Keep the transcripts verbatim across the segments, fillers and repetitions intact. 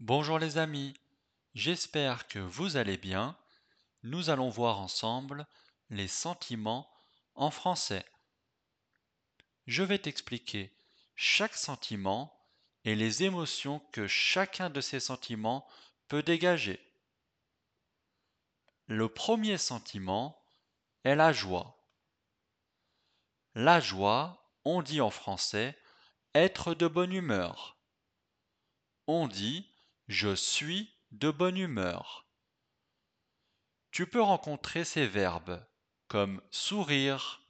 Bonjour les amis, j'espère que vous allez bien. Nous allons voir ensemble les sentiments en français. Je vais t'expliquer chaque sentiment et les émotions que chacun de ces sentiments peut dégager. Le premier sentiment est la joie. La joie, on dit en français, être de bonne humeur. On dit « je suis de bonne humeur ». Tu peux rencontrer ces verbes comme « sourire »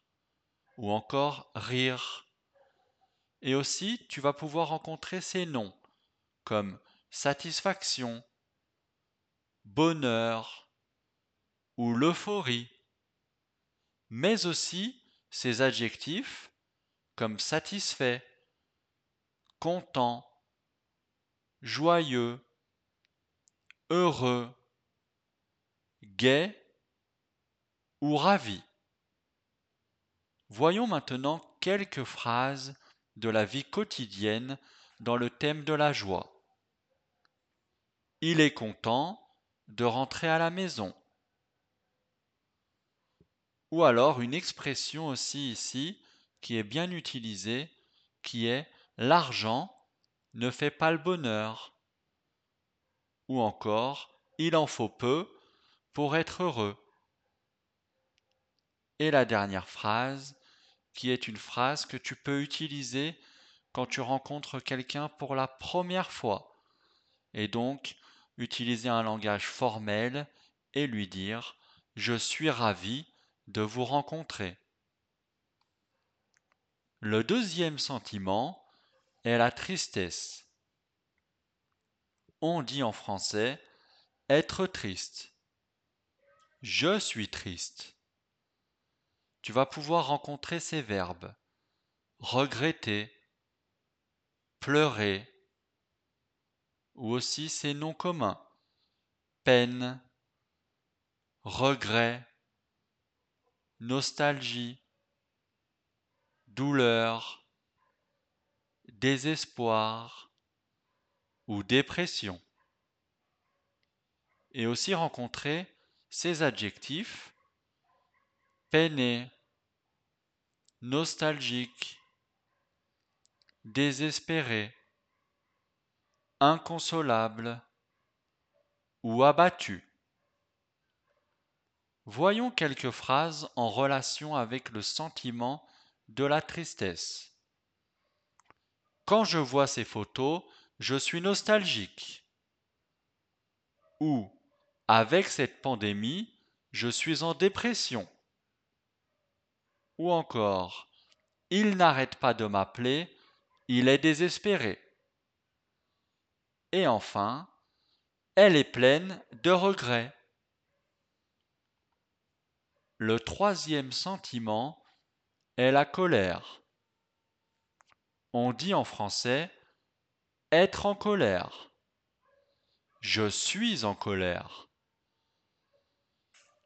ou encore « rire ». Et aussi, tu vas pouvoir rencontrer ces noms comme « satisfaction », « bonheur » ou « l'euphorie ». Mais aussi ces adjectifs comme « satisfait », « content », joyeux, heureux, gai ou ravi. Voyons maintenant quelques phrases de la vie quotidienne dans le thème de la joie. Il est content de rentrer à la maison. Ou alors une expression aussi ici qui est bien utilisée, qui est l'argent ne fait pas le bonheur. Ou encore, il en faut peu pour être heureux. Et la dernière phrase, qui est une phrase que tu peux utiliser quand tu rencontres quelqu'un pour la première fois. Et donc, utiliser un langage formel et lui dire « Je suis ravi de vous rencontrer ». Le deuxième sentiment est la tristesse. On dit en français « être triste »,« je suis triste ». Tu vas pouvoir rencontrer ces verbes « regretter »,« pleurer » ou aussi ces noms communs « peine »,« regret »,« nostalgie »,« douleur », désespoir ou dépression. Et aussi rencontrer ces adjectifs peiné, nostalgique, désespéré, inconsolable ou abattu. Voyons quelques phrases en relation avec le sentiment de la tristesse. Quand je vois ces photos, je suis nostalgique. Ou, avec cette pandémie, je suis en dépression. Ou encore, il n'arrête pas de m'appeler, il est désespéré. Et enfin, elle est pleine de regrets. Le troisième sentiment est la colère. On dit en français « être en colère »,« je suis en colère ».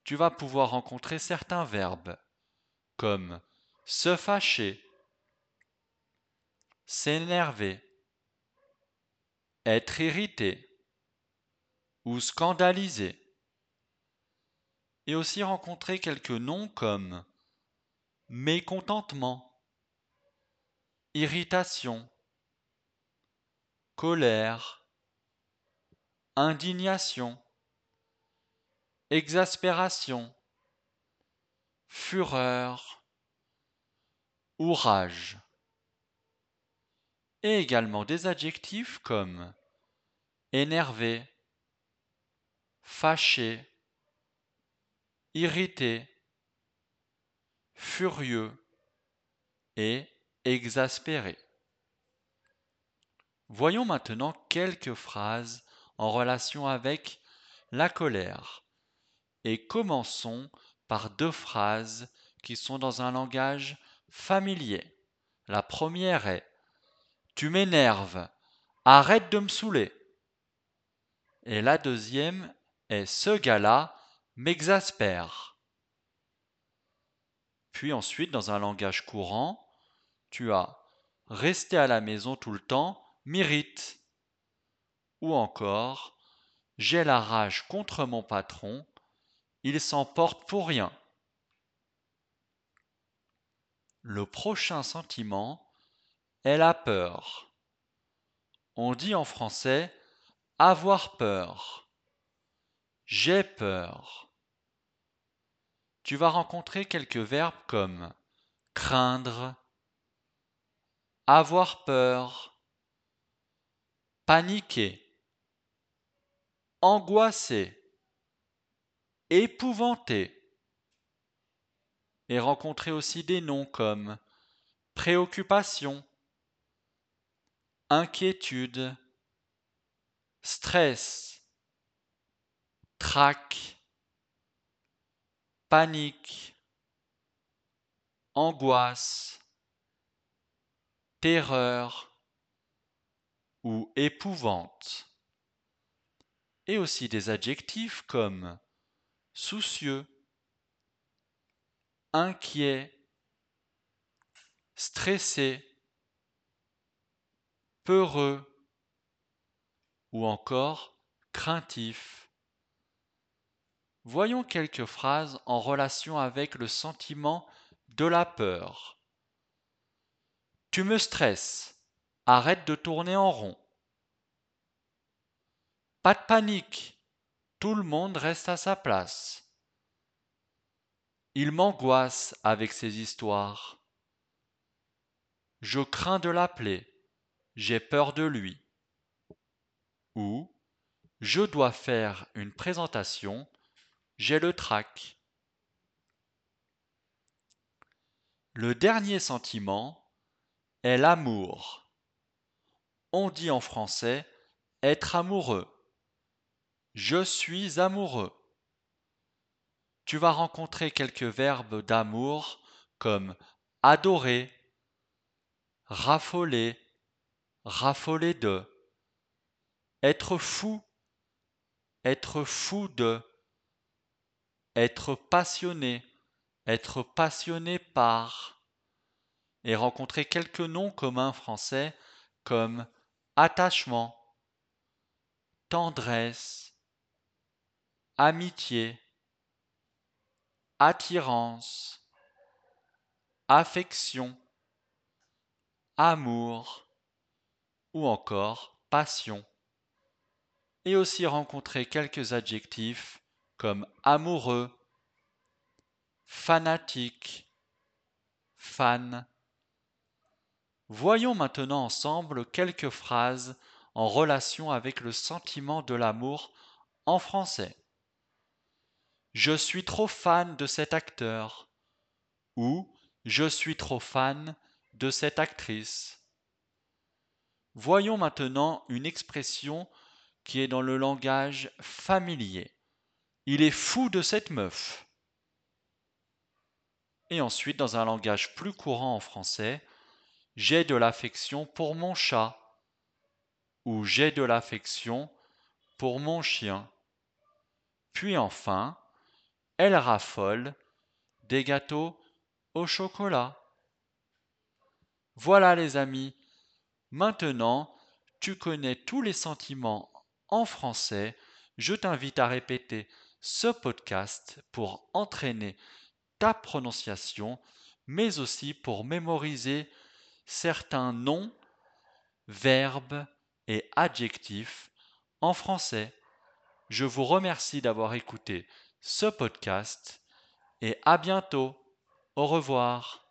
Tu vas pouvoir rencontrer certains verbes comme « se fâcher »,« s'énerver »,« être irrité » ou « scandalisé ». Et aussi rencontrer quelques noms comme « mécontentement », irritation, colère, indignation, exaspération, fureur ou rage. Et également des adjectifs comme énervé, fâché, irrité, furieux et exaspéré. Voyons maintenant quelques phrases en relation avec la colère. Et commençons par deux phrases qui sont dans un langage familier. La première est « Tu m'énerves, arrête de me saouler ». Et la deuxième est « Ce gars-là m'exaspère ». Puis ensuite, dans un langage courant, tu as « rester à la maison tout le temps m'irrite » ou encore « J'ai la rage contre mon patron, il s'emporte pour rien ». Le prochain sentiment est la peur. On dit en français « avoir peur »,« j'ai peur ». Tu vas rencontrer quelques verbes comme « craindre », « avoir peur », « paniquer », « angoisser », « épouvanter ». Et rencontrer aussi des noms comme « préoccupation », « inquiétude », « stress », « trac », panique, angoisse, terreur ou épouvante. Et aussi des adjectifs comme soucieux, inquiet, stressé, peureux ou encore craintif. Voyons quelques phrases en relation avec le sentiment de la peur. Tu me stresses, arrête de tourner en rond. Pas de panique, tout le monde reste à sa place. Il m'angoisse avec ses histoires. Je crains de l'appeler, j'ai peur de lui. Ou, je dois faire une présentation. J'ai le trac. Le dernier sentiment est l'amour. On dit en français être amoureux. Je suis amoureux. Tu vas rencontrer quelques verbes d'amour comme adorer, raffoler, raffoler de, être fou, être fou de, être passionné, être passionné par, et rencontrer quelques noms communs français comme attachement, tendresse, amitié, attirance, affection, amour ou encore passion. Et aussi rencontrer quelques adjectifs comme amoureux, fanatique, fan. Voyons maintenant ensemble quelques phrases en relation avec le sentiment de l'amour en français. Je suis trop fan de cet acteur ou je suis trop fan de cette actrice. Voyons maintenant une expression qui est dans le langage familier. Il est fou de cette meuf. Et ensuite, dans un langage plus courant en français, j'ai de l'affection pour mon chat ou j'ai de l'affection pour mon chien. Puis enfin, elle raffole des gâteaux au chocolat. Voilà les amis, maintenant tu connais tous les sentiments en français. Je t'invite à répéter ce podcast pour entraîner ta prononciation, mais aussi pour mémoriser certains noms, verbes et adjectifs en français. Je vous remercie d'avoir écouté ce podcast et à bientôt. Au revoir.